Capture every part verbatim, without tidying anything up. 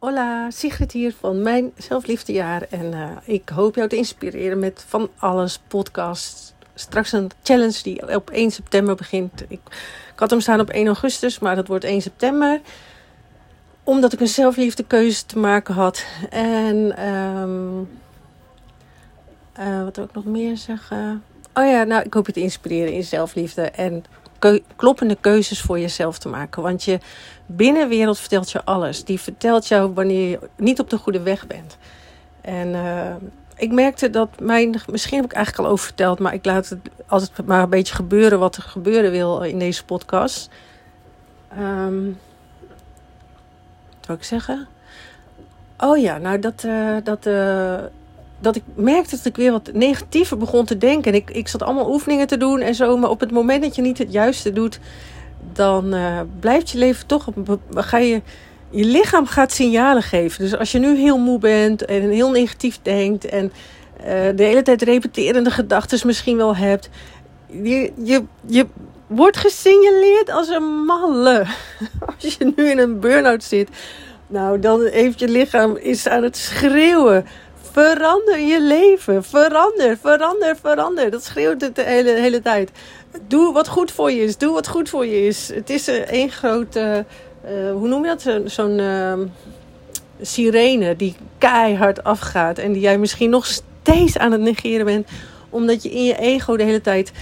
Hola, Sigrid hier van Mijn Zelfliefdejaar. En uh, ik hoop jou te inspireren met Van Alles podcast. Straks een challenge die op één september begint. Ik, ik had hem staan op één augustus, maar dat wordt één september. Omdat ik een zelfliefdekeuze te maken had. En um, uh, wat wil ik nog meer zeggen? Oh ja, nou, ik hoop je te inspireren in zelfliefde en keu- kloppende keuzes voor jezelf te maken. Want je binnenwereld vertelt je alles. Die vertelt jou wanneer je niet op de goede weg bent. En uh, ik merkte dat mijn... Misschien heb ik eigenlijk al over verteld, maar ik laat het altijd maar een beetje gebeuren wat er gebeuren wil in deze podcast. Um, wat wil ik zeggen? Oh ja, nou dat... Uh, dat uh, Dat ik merkte dat ik weer wat negatiever begon te denken. En ik, ik zat allemaal oefeningen te doen en zo. Maar op het moment dat je niet het juiste doet, dan uh, blijft je leven toch... Op, ga je, je lichaam gaat signalen geven. Dus als je nu heel moe bent en heel negatief denkt en uh, de hele tijd repeterende gedachten misschien wel hebt, Je, je, je wordt gesignaleerd als een malle. Als je nu in een burn-out zit, nou dan heeft je lichaam is aan het schreeuwen. Verander je leven. Verander, verander, verander. Dat schreeuwt het de hele, de hele tijd. Doe wat goed voor je is. Doe wat goed voor je is. Het is één grote... Uh, hoe noem je dat? Zo'n uh, sirene die keihard afgaat. En die jij misschien nog steeds aan het negeren bent. Omdat je in je ego de hele tijd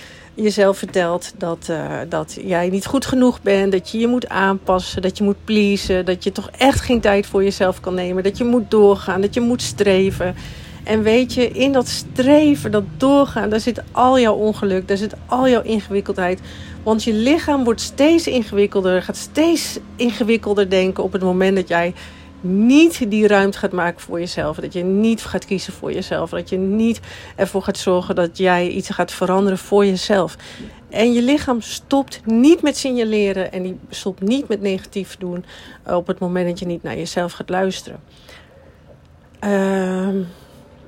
jezelf vertelt dat, uh, dat jij niet goed genoeg bent. Dat je je moet aanpassen. Dat je moet pleasen. Dat je toch echt geen tijd voor jezelf kan nemen. Dat je moet doorgaan. Dat je moet streven. En weet je, in dat streven, dat doorgaan, daar zit al jouw ongeluk. Daar zit al jouw ingewikkeldheid. Want je lichaam wordt steeds ingewikkelder. Gaat steeds ingewikkelder denken op het moment dat jij niet die ruimte gaat maken voor jezelf. Dat je niet gaat kiezen voor jezelf. Dat je niet ervoor gaat zorgen dat jij iets gaat veranderen voor jezelf. En je lichaam stopt niet met signaleren. En die stopt niet met negatief doen. Op het moment dat je niet naar jezelf gaat luisteren. Uh,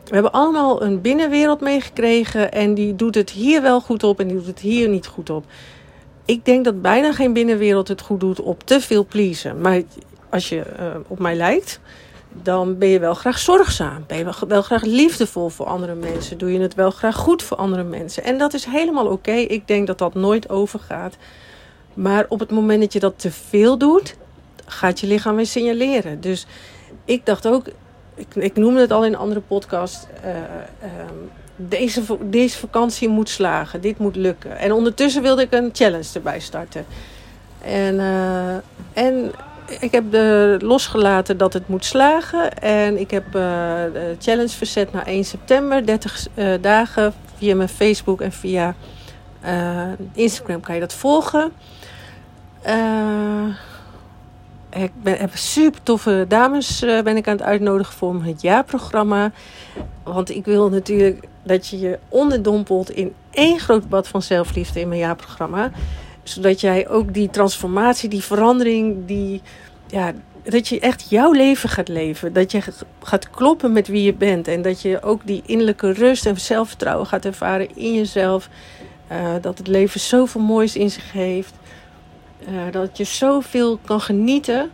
we hebben allemaal een binnenwereld meegekregen. En die doet het hier wel goed op. En die doet het hier niet goed op. Ik denk dat bijna geen binnenwereld het goed doet op te veel pleasen. Maar als je uh, op mij lijkt, dan ben je wel graag zorgzaam. Ben je wel, wel graag liefdevol voor andere mensen. Doe je het wel graag goed voor andere mensen. En dat is helemaal oké. Okay. Ik denk dat dat nooit overgaat. Maar op het moment dat je dat te veel doet, gaat je lichaam weer signaleren. Dus ik dacht ook, ik, ik noemde het al in een andere podcast, Uh, uh, deze, deze vakantie moet slagen. Dit moet lukken. En ondertussen wilde ik een challenge erbij starten. En... Uh, en Ik heb de losgelaten dat het moet slagen. En ik heb uh, de challenge verzet naar één september. dertig uh, dagen via mijn Facebook en via uh, Instagram kan je dat volgen. Uh, ik ben, heb super toffe dames uh, ben ik aan het uitnodigen voor mijn jaarprogramma. Want ik wil natuurlijk dat je je onderdompelt in één groot bad van zelfliefde in mijn jaarprogramma. Zodat jij ook die transformatie, die verandering, die, ja, dat je echt jouw leven gaat leven. Dat je gaat kloppen met wie je bent. En dat je ook die innerlijke rust en zelfvertrouwen gaat ervaren in jezelf. Uh, dat het leven zoveel moois in zich heeft. Uh, dat je zoveel kan genieten.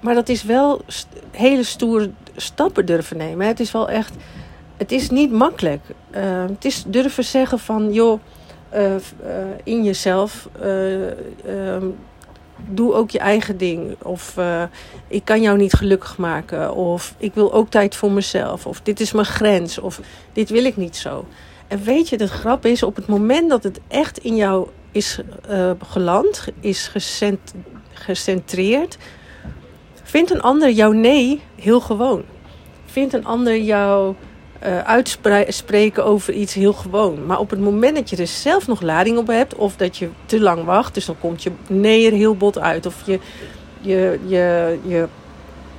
Maar dat is wel st- hele stoere stappen durven nemen. Hè? Het is wel echt, het is niet makkelijk. Uh, het is durven zeggen van, joh, Uh, uh, in jezelf. Uh, uh, doe ook je eigen ding. Of uh, ik kan jou niet gelukkig maken. Of ik wil ook tijd voor mezelf. Of dit is mijn grens. Of dit wil ik niet zo. En weet je, de grap is, op het moment dat het echt in jou is uh, geland, is gecent- gecentreerd, vindt een ander jouw nee heel gewoon. Vindt een ander jouw Uh, uitspreken over iets heel gewoon. Maar op het moment dat je er zelf nog lading op hebt, of dat je te lang wacht, dus dan komt je nee er heel bot uit, of je, je, je, je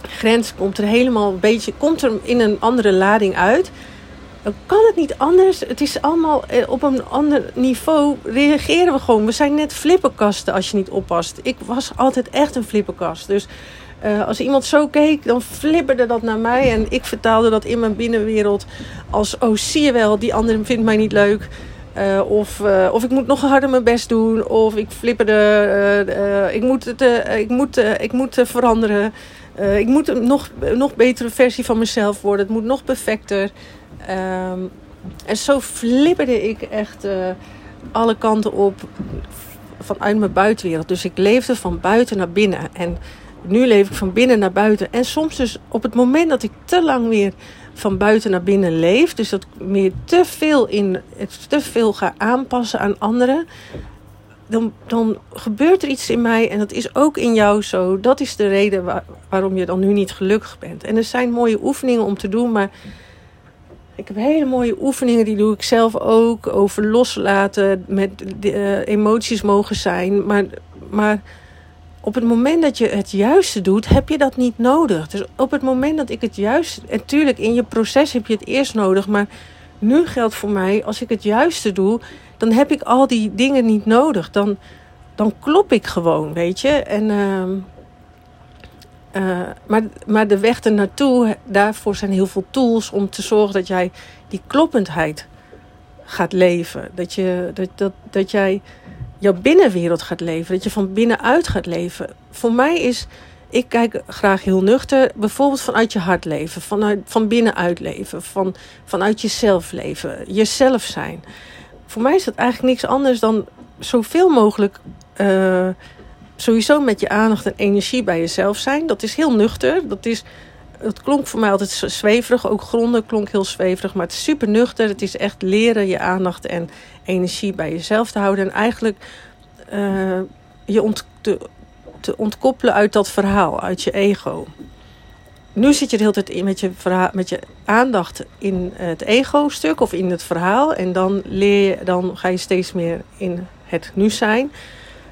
grens komt er helemaal een beetje, komt er in een andere lading uit, dan kan het niet anders. Het is allemaal eh, op een ander niveau reageren we gewoon. We zijn net flippenkasten als je niet oppast. Ik was altijd echt een flippenkast, dus Uh, als iemand zo keek, dan flipperde dat naar mij. En ik vertaalde dat in mijn binnenwereld als, oh, zie je wel, die ander vindt mij niet leuk. Uh, of, uh, of ik moet nog harder mijn best doen. Of ik flipperde. Uh, uh, ik moet, het, uh, ik moet, uh, ik moet uh, veranderen. Uh, ik moet een nog, nog betere versie van mezelf worden. Het moet nog perfecter. Um, en zo flipperde ik echt uh, alle kanten op vanuit mijn buitenwereld. Dus ik leefde van buiten naar binnen. En nu leef ik van binnen naar buiten. En soms dus op het moment dat ik te lang weer van buiten naar binnen leef, dus dat ik meer te veel, in, te veel ga aanpassen aan anderen, dan, dan gebeurt er iets in mij en dat is ook in jou zo. Dat is de reden waar, waarom je dan nu niet gelukkig bent. En er zijn mooie oefeningen om te doen, maar ik heb hele mooie oefeningen, die doe ik zelf ook, over loslaten, met uh, emoties mogen zijn, maar... maar op het moment dat je het juiste doet, heb je dat niet nodig. Dus op het moment dat ik het juiste... En tuurlijk, in je proces heb je het eerst nodig. Maar nu geldt voor mij, als ik het juiste doe, dan heb ik al die dingen niet nodig. Dan, dan klop ik gewoon, weet je. En, uh, uh, maar, maar de weg ernaartoe, daarvoor zijn heel veel tools om te zorgen dat jij die kloppendheid gaat leven. Dat, je, dat, dat, dat jij... jouw binnenwereld gaat leven, dat je van binnenuit gaat leven. Voor mij is, ik kijk graag heel nuchter, bijvoorbeeld vanuit je hart leven, vanuit, van binnenuit leven, van, vanuit jezelf leven, jezelf zijn. Voor mij is dat eigenlijk niks anders dan zoveel mogelijk uh, sowieso met je aandacht en energie bij jezelf zijn. Dat is heel nuchter, dat is, dat klonk voor mij altijd zweverig, ook gronden klonk heel zweverig, maar het is super nuchter. Het is echt leren je aandacht en energie bij jezelf te houden en eigenlijk uh, je ont- te, te ontkoppelen uit dat verhaal, uit je ego. Nu zit je de hele tijd in met, je verhaal, met je aandacht in het ego-stuk of in het verhaal en dan, leer je, dan ga je steeds meer in het nu zijn.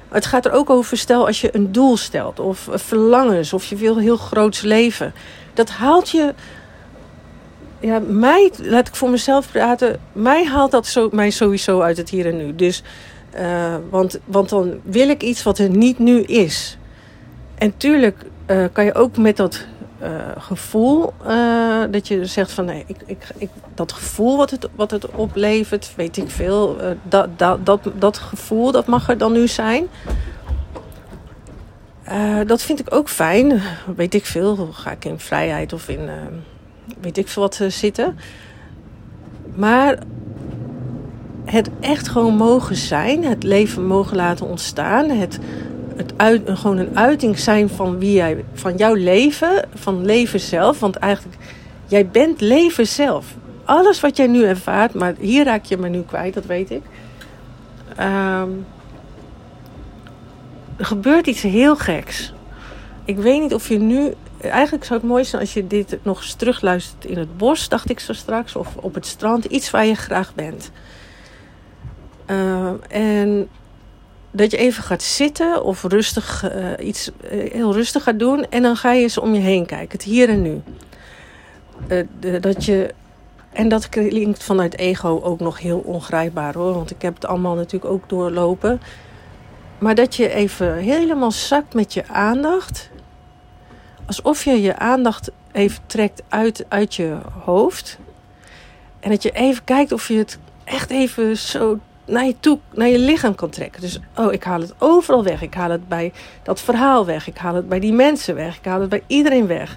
Het gaat er ook over, stel als je een doel stelt of verlangens of je wil heel groots leven. Dat haalt je... Ja, mij, laat ik voor mezelf praten, mij haalt dat zo, mij sowieso uit het hier en nu. Dus, uh, want, want dan wil ik iets wat er niet nu is. En tuurlijk uh, kan je ook met dat uh, gevoel, uh, dat je zegt van nee, ik, ik, ik, dat gevoel wat het, wat het oplevert, weet ik veel, uh, dat, dat, dat, dat gevoel, dat mag er dan nu zijn. Uh, dat vind ik ook fijn, weet ik veel, ga ik in vrijheid of in... Uh, weet ik veel wat ze zitten. Maar het echt gewoon mogen zijn. Het leven mogen laten ontstaan. Het, het uit, gewoon een uiting zijn van, wie jij, van jouw leven. Van leven zelf. Want eigenlijk, jij bent leven zelf. Alles wat jij nu ervaart. Maar hier raak je me nu kwijt, dat weet ik. Um, er gebeurt iets heel geks. Ik weet niet of je nu... Eigenlijk zou het mooi zijn als je dit nog eens terugluistert in het bos, dacht ik zo straks. Of op het strand, iets waar je graag bent. Uh, en dat je even gaat zitten of rustig uh, iets uh, heel rustig gaat doen. En dan ga je eens om je heen kijken, het hier en nu. Uh, de, dat je, en dat klinkt vanuit ego ook nog heel ongrijpbaar hoor. Want ik heb het allemaal natuurlijk ook doorlopen. Maar dat je even helemaal zakt met je aandacht... Alsof je je aandacht even trekt uit, uit je hoofd. En dat je even kijkt of je het echt even zo naar je toe, naar je lichaam kan trekken. Dus oh, ik haal het overal weg. Ik haal het bij dat verhaal weg. Ik haal het bij die mensen weg. Ik haal het bij iedereen weg.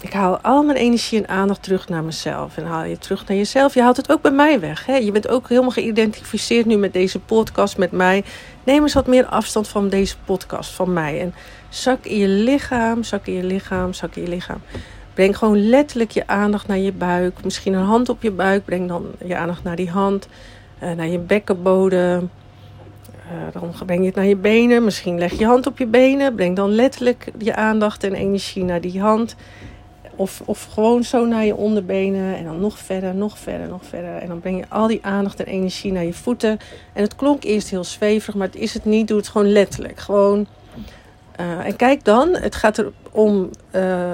Ik haal al mijn energie en aandacht terug naar mezelf. En haal je terug naar jezelf. Je haalt het ook bij mij weg. Hè? Je bent ook helemaal geïdentificeerd nu met deze podcast, met mij. Neem eens wat meer afstand van deze podcast, van mij. En zak in je lichaam, zak in je lichaam, zak in je lichaam. Breng gewoon letterlijk je aandacht naar je buik. Misschien een hand op je buik. Breng dan je aandacht naar die hand. Naar je bekkenbodem. Dan breng je het naar je benen. Misschien leg je hand op je benen. Breng dan letterlijk je aandacht en energie naar die hand. Of, of gewoon zo naar je onderbenen en dan nog verder, nog verder, nog verder. En dan breng je al die aandacht en energie naar je voeten. En het klonk eerst heel zweverig, maar het is het niet. Doe het gewoon letterlijk. Gewoon. Uh, en kijk dan, het gaat erom, uh,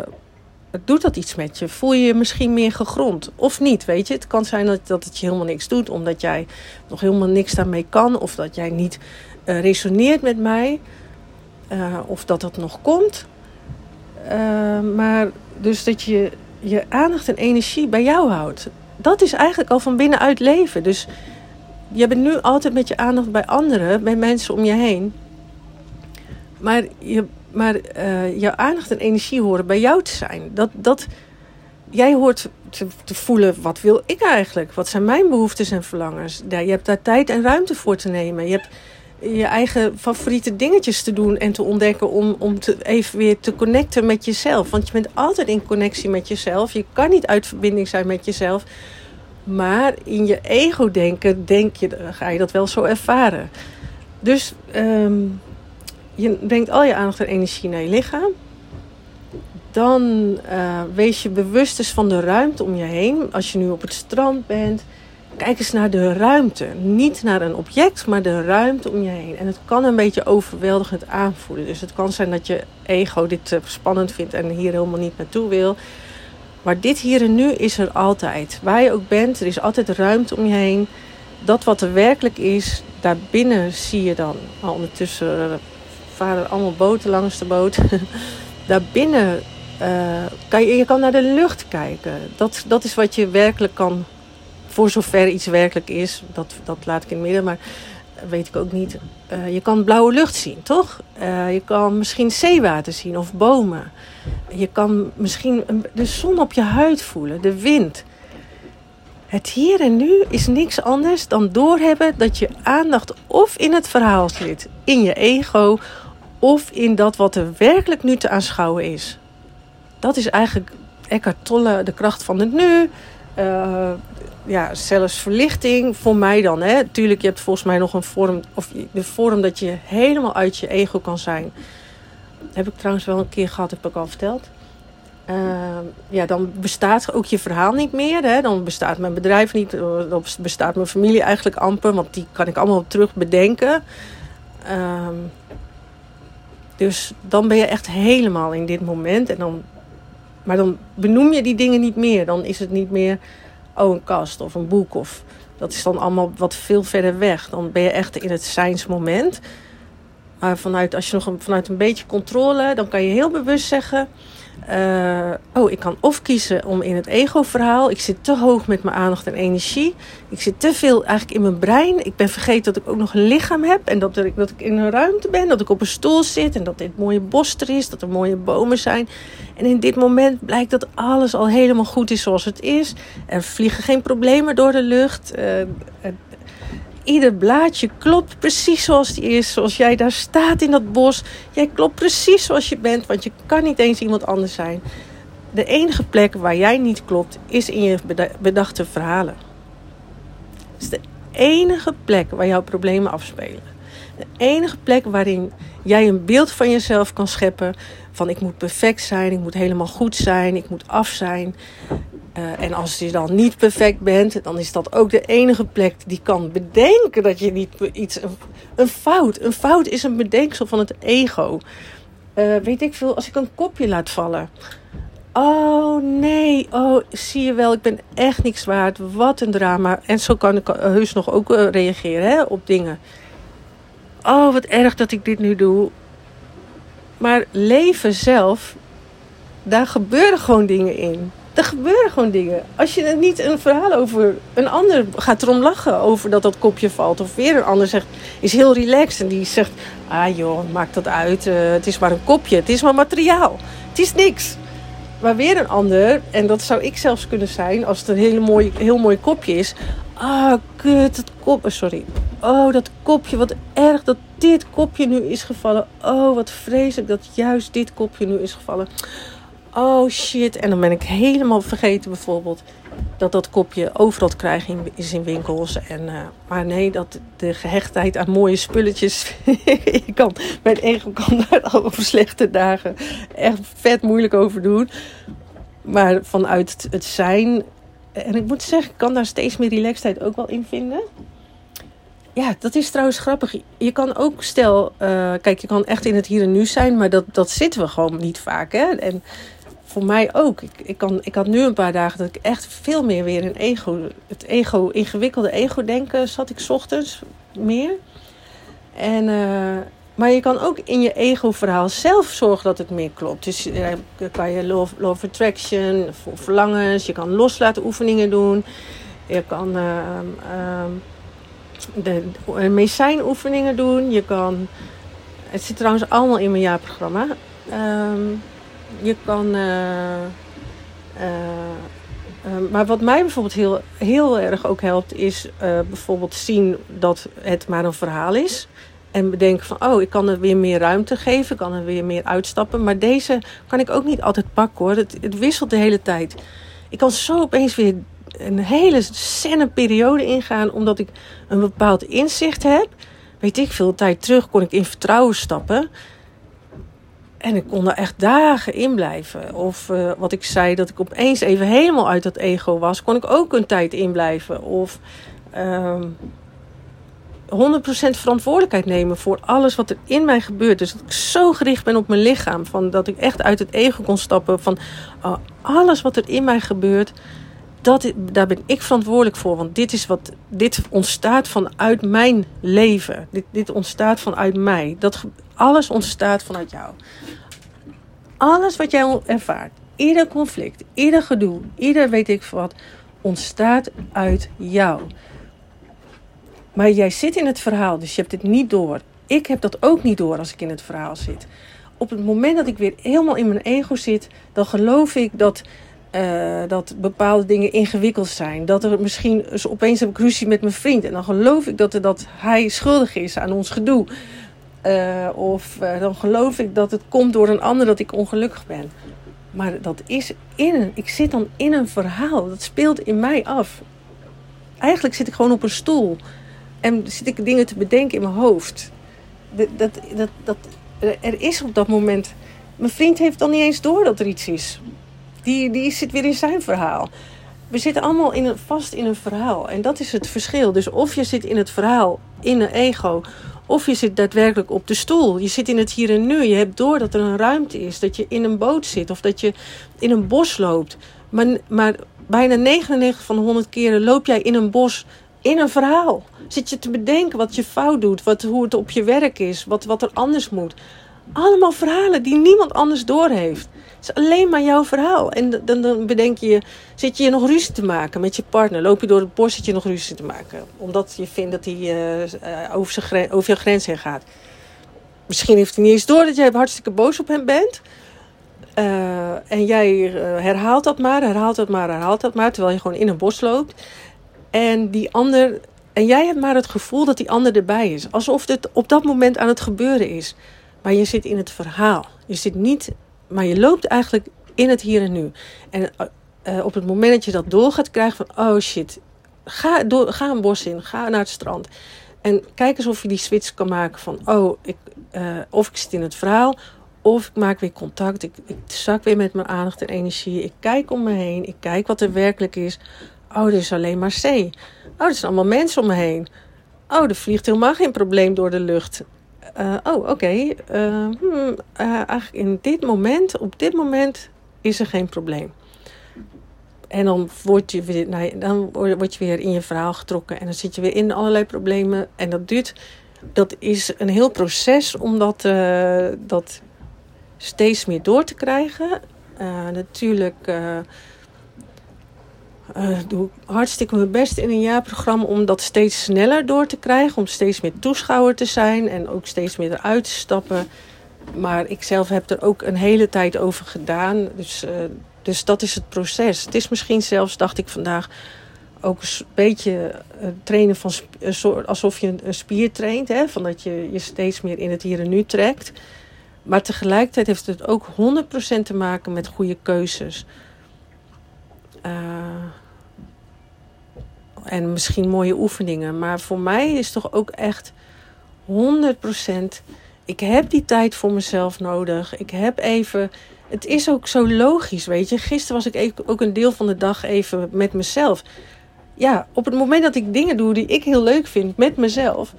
doet dat iets met je? Voel je je misschien meer gegrond? Of niet, weet je? Het kan zijn dat, dat het je helemaal niks doet, omdat jij nog helemaal niks daarmee kan. Of dat jij niet uh, resoneert met mij. Uh, of dat dat nog komt. Uh, maar... Dus dat je je aandacht en energie bij jou houdt. Dat is eigenlijk al van binnenuit leven. Dus je bent nu altijd met je aandacht bij anderen, bij mensen om je heen. Maar, je, maar uh, jouw aandacht en energie horen bij jou te zijn. Dat, dat, jij hoort te, te voelen, wat wil ik eigenlijk? Wat zijn mijn behoeftes en verlangens? Ja, je hebt daar tijd en ruimte voor te nemen. Je hebt je eigen favoriete dingetjes te doen en te ontdekken om, om te, even weer te connecten met jezelf. Want je bent altijd in connectie met jezelf. Je kan niet uit verbinding zijn met jezelf. Maar in je ego denken, denk je, ga je dat wel zo ervaren. Dus um, je brengt al je aandacht en energie naar je lichaam. Dan uh, wees je bewust dus van de ruimte om je heen. Als je nu op het strand bent, kijk eens naar de ruimte. Niet naar een object, maar de ruimte om je heen. En het kan een beetje overweldigend aanvoelen. Dus het kan zijn dat je ego dit uh, spannend vindt en hier helemaal niet naartoe wil. Maar dit hier en nu is er altijd. Waar je ook bent, er is altijd ruimte om je heen. Dat wat er werkelijk is, daarbinnen zie je dan. Al ondertussen uh, varen allemaal boten langs de boot. Daarbinnen uh, kan je, je kan naar de lucht kijken. Dat, dat is wat je werkelijk kan, voor zover iets werkelijk is. Dat, dat laat ik in het midden, maar weet ik ook niet. Uh, je kan blauwe lucht zien, toch? Uh, je kan misschien zeewater zien of bomen. Je kan misschien de zon op je huid voelen, de wind. Het hier en nu is niks anders dan doorhebben dat je aandacht of in het verhaal zit, in je ego, of in dat wat er werkelijk nu te aanschouwen is. Dat is eigenlijk Eckart Tolle, de kracht van het nu. Uh, ja, zelfs verlichting, voor mij dan. Hè. Tuurlijk, je hebt volgens mij nog een vorm, of de vorm dat je helemaal uit je ego kan zijn. Heb ik trouwens wel een keer gehad, heb ik al verteld. Uh, ja, dan bestaat ook je verhaal niet meer. Hè? Dan bestaat mijn bedrijf niet. Dan bestaat mijn familie eigenlijk amper. Want die kan ik allemaal terug bedenken. Uh, dus dan ben je echt helemaal in dit moment. En dan, maar dan benoem je die dingen niet meer. Dan is het niet meer, oh, een kast of een boek. Of, dat is dan allemaal wat veel verder weg. Dan ben je echt in het zijnsmoment. Maar vanuit, als je nog een, vanuit een beetje controle, dan kan je heel bewust zeggen, Uh, oh, ik kan of kiezen om in het ego-verhaal, ik zit te hoog met mijn aandacht en energie, ik zit te veel eigenlijk in mijn brein, ik ben vergeten dat ik ook nog een lichaam heb en dat, er, dat ik in een ruimte ben, dat ik op een stoel zit en dat dit mooie bos er is, dat er mooie bomen zijn. En in dit moment blijkt dat alles al helemaal goed is zoals het is. Er vliegen geen problemen door de lucht. Uh, uh, Ieder blaadje klopt precies zoals die is. Zoals jij daar staat in dat bos. Jij klopt precies zoals je bent. Want je kan niet eens iemand anders zijn. De enige plek waar jij niet klopt is in je bedachte verhalen. Het is de enige plek waar jouw problemen afspelen. De enige plek waarin jij een beeld van jezelf kan scheppen. Van ik moet perfect zijn. Ik moet helemaal goed zijn. Ik moet af zijn. Uh, en als je dan niet perfect bent, dan is dat ook de enige plek die kan bedenken dat je niet iets, een, een fout. Een fout is een bedenksel van het ego. Uh, weet ik veel, als ik een kopje laat vallen. Oh nee, oh zie je wel, ik ben echt niks waard. Wat een drama. En zo kan ik heus nog ook uh, reageren, hè, op dingen. Oh, wat erg dat ik dit nu doe. Maar leven zelf, daar gebeuren gewoon dingen in. Er gebeuren gewoon dingen. Als je er niet een verhaal over een ander gaat erom lachen, over dat dat kopje valt. Of weer een ander zegt, is heel relaxed. En die zegt, ah joh, maakt dat uit. Uh, het is maar een kopje. Het is maar materiaal. Het is niks. Maar weer een ander, en dat zou ik zelfs kunnen zijn, als het een hele mooie, heel mooi kopje is. Ah, kut, dat kopje. Sorry. Oh, dat kopje. Wat erg dat dit kopje nu is gevallen. Oh, wat vreselijk dat juist dit kopje nu is gevallen. Oh shit, en dan ben ik helemaal vergeten bijvoorbeeld dat dat kopje overal te krijgen is in winkels. En, uh, maar nee, dat de gehechtheid aan mooie spulletjes. Ik kan, mijn ego kan daar over slechte dagen echt vet moeilijk over doen. Maar vanuit het zijn, en ik moet zeggen, ik kan daar steeds meer relaxedheid ook wel in vinden. Ja, dat is trouwens grappig. Je kan ook, stel, uh, kijk, je kan echt in het hier en nu zijn, maar dat, dat zitten we gewoon niet vaak, hè. En voor mij ook. Ik, ik, kan, ik had nu een paar dagen dat ik echt veel meer weer in ego, het ego, ingewikkelde ego-denken zat ik 's ochtends meer. En, uh, maar je kan ook in je ego-verhaal zelf zorgen dat het meer klopt. Dus uh, kan je law of attraction, voor verlangens, je kan loslaten oefeningen doen. Je kan Uh, uh, de, de medicijnoefeningen doen. Je kan, het zit trouwens allemaal in mijn jaarprogramma. Um, je kan... Uh, uh, Uh, maar wat mij bijvoorbeeld heel, heel erg ook helpt, is uh, bijvoorbeeld zien dat het maar een verhaal is. En bedenken van, oh, ik kan er weer meer ruimte geven, ik kan er weer meer uitstappen. Maar deze kan ik ook niet altijd pakken, hoor. Het, het wisselt de hele tijd. Ik kan zo opeens weer een hele scène periode ingaan, omdat ik een bepaald inzicht heb. Weet ik, veel tijd terug kon ik in vertrouwen stappen. En ik kon er echt dagen in blijven. Of uh, wat ik zei, dat ik opeens even helemaal uit dat ego was, kon ik ook een tijd in blijven. Of uh, honderd procent verantwoordelijkheid nemen voor alles wat er in mij gebeurt. Dus dat ik zo gericht ben op mijn lichaam. Van dat ik echt uit het ego kon stappen. Van uh, alles wat er in mij gebeurt, dat, daar ben ik verantwoordelijk voor. Want dit is wat, dit ontstaat vanuit mijn leven. Dit, dit ontstaat vanuit mij. Dat ge- Alles ontstaat vanuit jou. Alles wat jij ervaart, ieder conflict, ieder gedoe, ieder weet ik wat, ontstaat uit jou. Maar jij zit in het verhaal, dus je hebt het niet door. Ik heb dat ook niet door als ik in het verhaal zit. Op het moment dat ik weer helemaal in mijn ego zit, dan geloof ik dat, uh, dat bepaalde dingen ingewikkeld zijn. Dat er misschien, dus opeens heb ik ruzie met mijn vriend en dan geloof ik dat, er, dat hij schuldig is aan ons gedoe. Uh, of uh, dan geloof ik dat het komt door een ander dat ik ongelukkig ben. Maar dat is in een, ik zit dan in een verhaal. Dat speelt in mij af. Eigenlijk zit ik gewoon op een stoel. En zit ik dingen te bedenken in mijn hoofd. Dat, dat, dat, dat, er is op dat moment... Mijn vriend heeft dan niet eens door dat er iets is. Die, die zit weer in zijn verhaal. We zitten allemaal in een, vast in een verhaal. En dat is het verschil. Dus of je zit in het verhaal, in een ego, of je zit daadwerkelijk op de stoel. Je zit in het hier en nu. Je hebt door dat er een ruimte is. Dat je in een boot zit. Of dat je in een bos loopt. Maar, maar bijna negenennegentig van de honderd keren loop jij in een bos. In een verhaal. Zit je te bedenken wat je fout doet. Wat, hoe het op je werk is. Wat, wat er anders moet. Allemaal verhalen die niemand anders doorheeft. Het is alleen maar jouw verhaal. En dan, dan bedenk je, zit je nog ruzie te maken met je partner? Loop je door het bos, zit je nog ruzie te maken? Omdat je vindt dat hij uh, over, zijn gren- over je grens heen gaat. Misschien heeft hij niet eens door dat jij hartstikke boos op hem bent. Uh, en jij uh, herhaalt dat maar, herhaalt dat maar, herhaalt dat maar. Terwijl je gewoon in een bos loopt. En die ander, en jij hebt maar het gevoel dat die ander erbij is. Alsof dit op dat moment aan het gebeuren is. Maar je zit in het verhaal. Je zit niet... Maar je loopt eigenlijk in het hier en nu. En uh, op het moment dat je dat door gaat krijgen van... Oh shit, ga, door, ga een bos in, ga naar het strand. En kijk eens of je die switch kan maken van... Oh, ik, uh, of ik zit in het verhaal, of ik maak weer contact. Ik, ik zak weer met mijn aandacht en energie. Ik kijk om me heen, ik kijk wat er werkelijk is. Oh, er is alleen maar zee. Oh, er zijn allemaal mensen om me heen. Oh, er vliegt helemaal geen probleem door de lucht. Uh, oh, oké. Okay. Uh, hmm, uh, in dit moment, op dit moment is er geen probleem. En dan word, je weer, nou, dan word je weer in je verhaal getrokken. En dan zit je weer in allerlei problemen. En dat duurt, dat is een heel proces om dat, uh, dat steeds meer door te krijgen. Uh, natuurlijk uh, uh, doe ik hartstikke mijn best in een jaarprogramma om dat steeds sneller door te krijgen. Om steeds meer toeschouwer te zijn en ook steeds meer eruit te stappen. Maar ik zelf heb er ook een hele tijd over gedaan. Dus, uh, dus dat is het proces. Het is misschien zelfs, dacht ik vandaag, ook een beetje uh, trainen van sp- uh, so- alsof je een spier traint. Hè? Van dat je je steeds meer in het hier en nu trekt. Maar tegelijkertijd heeft het ook honderd procent te maken met goede keuzes. Uh, en misschien mooie oefeningen. Maar voor mij is toch ook echt honderd procent... Ik heb die tijd voor mezelf nodig. Ik heb even... Het is ook zo logisch, weet je. Gisteren was ik ook een deel van de dag even met mezelf. Ja, op het moment dat ik dingen doe die ik heel leuk vind met mezelf,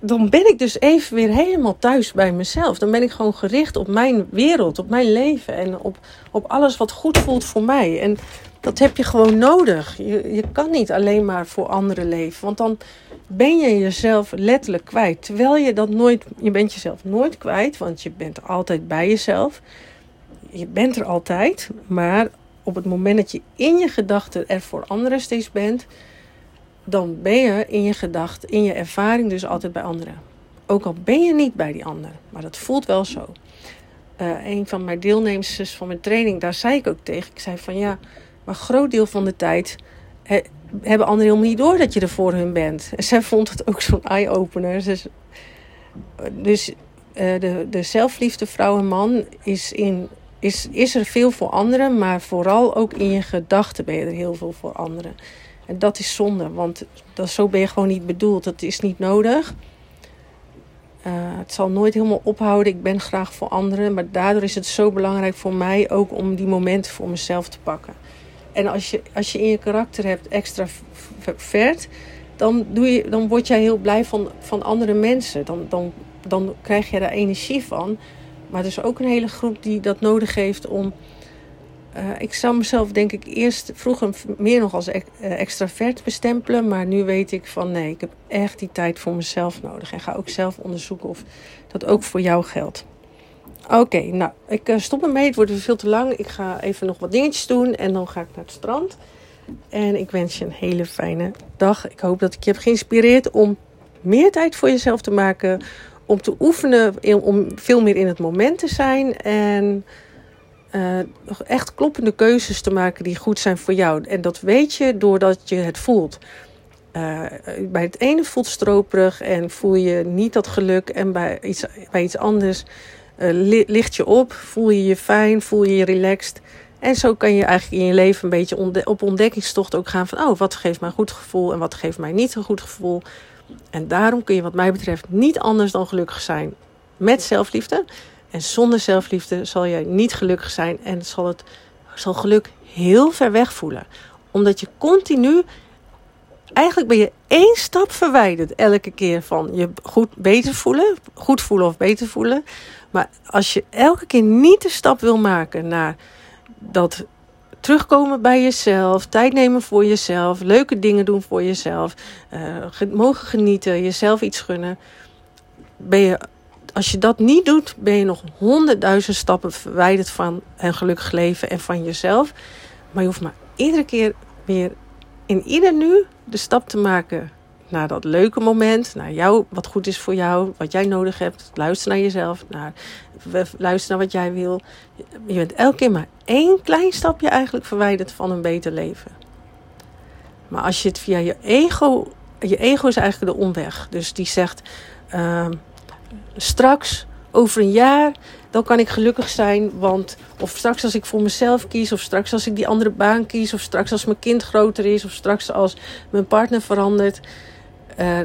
dan ben ik dus even weer helemaal thuis bij mezelf. Dan ben ik gewoon gericht op mijn wereld, op mijn leven en op, op alles wat goed voelt voor mij. En dat heb je gewoon nodig. Je, je kan niet alleen maar voor anderen leven. Want dan ben je jezelf letterlijk kwijt. Terwijl je dat nooit... Je bent jezelf nooit kwijt, want je bent altijd bij jezelf. Je bent er altijd. Maar op het moment dat je in je gedachten er voor anderen steeds bent, dan ben je in je gedacht, in je ervaring dus altijd bij anderen. Ook al ben je niet bij die ander, maar dat voelt wel zo. Uh, een van mijn deelnemers van mijn training, daar zei ik ook tegen. Ik zei van ja, maar een groot deel van de tijd he, hebben anderen helemaal niet door dat je er voor hun bent. En zij vond het ook zo'n eye-opener. Dus, dus uh, de, de zelfliefde vrouw en man is, in, is, is er veel voor anderen, maar vooral ook in je gedachten ben je er heel veel voor anderen. En dat is zonde, want dat, zo ben je gewoon niet bedoeld. Dat is niet nodig. Uh, het zal nooit helemaal ophouden. Ik ben graag voor anderen. Maar daardoor is het zo belangrijk voor mij ook om die momenten voor mezelf te pakken. En als je, als je in je karakter hebt extravert, dan, doe je, dan word jij heel blij van, van andere mensen. Dan, dan, dan krijg je daar energie van. Maar er is ook een hele groep die dat nodig heeft om... Uh, ik zou mezelf denk ik eerst vroeger meer nog als extravert bestempelen. Maar nu weet ik van nee, ik heb echt die tijd voor mezelf nodig. En ga ook zelf onderzoeken of dat ook voor jou geldt. Oké, okay, nou, ik stop ermee. Het wordt weer veel te lang. Ik ga even nog wat dingetjes doen en dan ga ik naar het strand. En ik wens je een hele fijne dag. Ik hoop dat ik je heb geïnspireerd om meer tijd voor jezelf te maken. Om te oefenen, om veel meer in het moment te zijn en... Uh, echt kloppende keuzes te maken die goed zijn voor jou. En dat weet je doordat je het voelt. Uh, bij het ene voelt het stroperig en voel je niet dat geluk. En bij iets, bij iets anders uh, li- licht je op, voel je je fijn, voel je je relaxed. En zo kan je eigenlijk in je leven een beetje ontde- op ontdekkingstocht ook gaan van... oh, wat geeft mij een goed gevoel en wat geeft mij niet een goed gevoel. En daarom kun je wat mij betreft niet anders dan gelukkig zijn met zelfliefde... En zonder zelfliefde zal jij niet gelukkig zijn en zal, het, zal geluk heel ver weg voelen. Omdat je continu, eigenlijk ben je één stap verwijderd elke keer van je goed beter voelen, goed voelen of beter voelen. Maar als je elke keer niet de stap wil maken naar dat terugkomen bij jezelf, tijd nemen voor jezelf, leuke dingen doen voor jezelf, uh, mogen genieten, jezelf iets gunnen, ben je... Als je dat niet doet, ben je nog honderdduizend stappen verwijderd van een gelukkig leven en van jezelf. Maar je hoeft maar iedere keer weer in ieder nu de stap te maken naar dat leuke moment. Naar jou, wat goed is voor jou, wat jij nodig hebt. Luister naar jezelf, naar, luister naar wat jij wil. Je bent elke keer maar één klein stapje eigenlijk verwijderd van een beter leven. Maar als je het via je ego... Je ego is eigenlijk de omweg. Dus die zegt... Uh, Straks, over een jaar, dan kan ik gelukkig zijn. Want of straks als ik voor mezelf kies, of straks als ik die andere baan kies... of straks als mijn kind groter is, of straks als mijn partner verandert. Uh,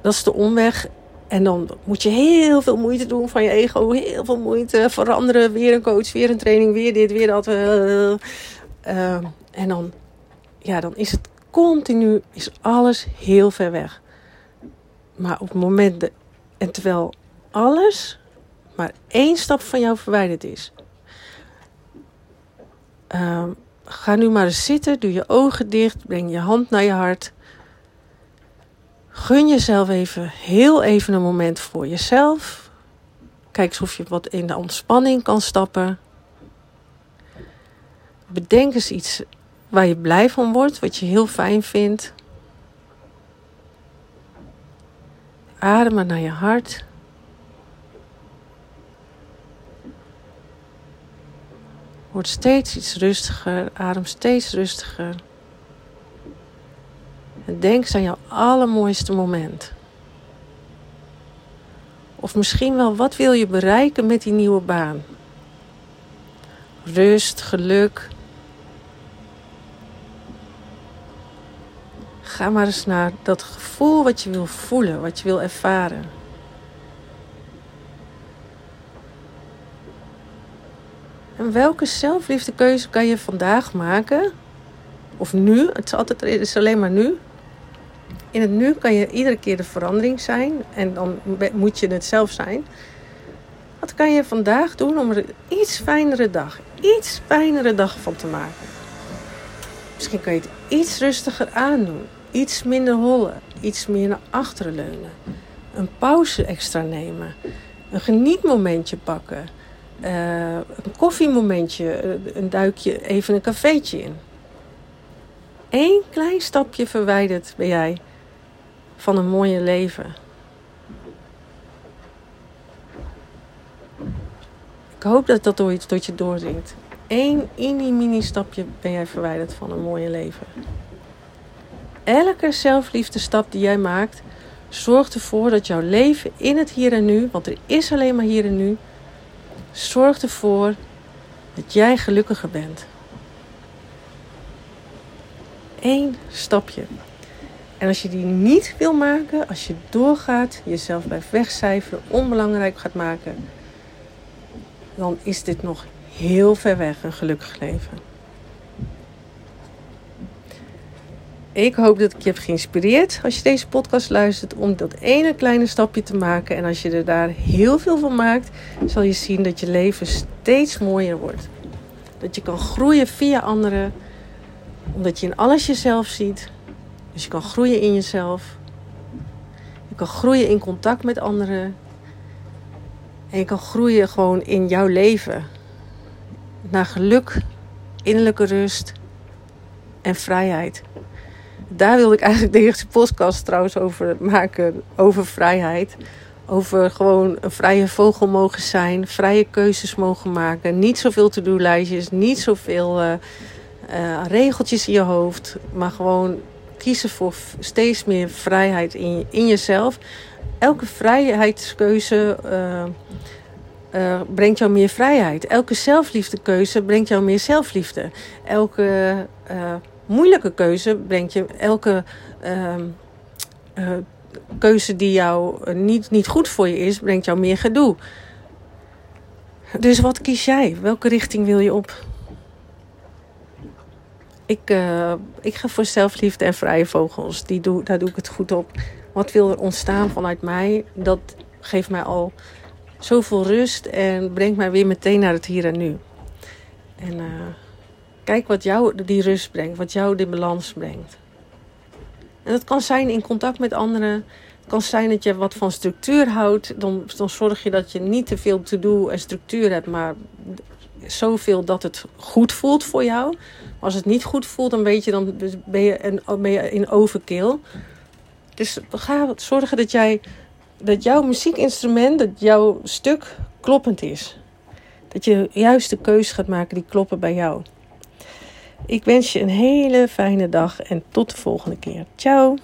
dat is de omweg. En dan moet je heel veel moeite doen van je ego. Heel veel moeite, veranderen, weer een coach, weer een training, weer dit, weer dat. Uh, en dan, ja, dan is het continu, is alles heel ver weg. Maar op het moment... De, En terwijl alles maar één stap van jou verwijderd is. Uh, ga nu maar eens zitten. Doe je ogen dicht. Breng je hand naar je hart. Gun jezelf even heel even een moment voor jezelf. Kijk eens of je wat in de ontspanning kan stappen. Bedenk eens iets waar je blij van wordt. Wat je heel fijn vindt. Adem maar naar je hart. Word steeds iets rustiger. Adem steeds rustiger. En denk eens aan jouw allermooiste moment. Of misschien wel, wat wil je bereiken met die nieuwe baan? Rust, geluk. Ga maar eens naar dat gevoel wat je wil voelen, wat je wil ervaren. En welke zelfliefdekeuze kan je vandaag maken? Of nu, het is, altijd, het is alleen maar nu. In het nu kan je iedere keer de verandering zijn en dan moet je het zelf zijn. Wat kan je vandaag doen om er een iets fijnere dag, iets fijnere dag van te maken? Misschien kan je het iets rustiger aandoen, iets minder hollen, iets meer naar achteren leunen. Een pauze extra nemen, een genietmomentje pakken, uh, een koffiemomentje, een duikje, even een cafeetje in. één klein stapje verwijderd ben jij van een mooie leven. Ik hoop dat dat door iets tot je doordringt. Eén mini-mini stapje ben jij verwijderd van een mooie leven. Elke zelfliefde stap die jij maakt, zorgt ervoor dat jouw leven in het hier en nu, want er is alleen maar hier en nu, zorgt ervoor dat jij gelukkiger bent. Eén stapje. En als je die niet wil maken, als je doorgaat, jezelf blijft wegcijferen, onbelangrijk gaat maken, dan is dit nog heel ver weg, een gelukkig leven. Ik hoop dat ik je heb geïnspireerd als je deze podcast luistert om dat ene kleine stapje te maken. En als je er daar heel veel van maakt, zal je zien dat je leven steeds mooier wordt. Dat je kan groeien via anderen, omdat je in alles jezelf ziet. Dus je kan groeien in jezelf. Je kan groeien in contact met anderen. En je kan groeien gewoon in jouw leven. Naar geluk, innerlijke rust en vrijheid. Daar wilde ik eigenlijk de eerste podcast trouwens over maken. Over vrijheid. Over gewoon een vrije vogel mogen zijn. Vrije keuzes mogen maken. Niet zoveel to-do-lijstjes. Niet zoveel uh, uh, regeltjes in je hoofd. Maar gewoon kiezen voor steeds meer vrijheid in, in jezelf. Elke vrijheidskeuze uh, uh, brengt jou meer vrijheid. Elke zelfliefdekeuze brengt jou meer zelfliefde. Elke... Uh, moeilijke keuze brengt je elke uh, uh, keuze die jou niet, niet goed voor je is, brengt jou meer gedoe. Dus wat kies jij? Welke richting wil je op? Ik, uh, ik ga voor zelfliefde en vrije vogels. Die doe, daar doe ik het goed op. Wat wil er ontstaan vanuit mij? Dat geeft mij al zoveel rust en brengt mij weer meteen naar het hier en nu. En... Uh, Kijk wat jou die rust brengt, wat jou die balans brengt. En dat kan zijn in contact met anderen. Het kan zijn dat je wat van structuur houdt. Dan, dan zorg je dat je niet te veel to-do en structuur hebt, maar zoveel dat het goed voelt voor jou. Als het niet goed voelt, dan, weet je, dan ben, je in, ben je in overkill. Dus ga zorgen dat, jij, dat jouw muziekinstrument, dat jouw stuk kloppend is. Dat je juist de keuze gaat maken die kloppen bij jou. Ik wens je een hele fijne dag en tot de volgende keer. Ciao!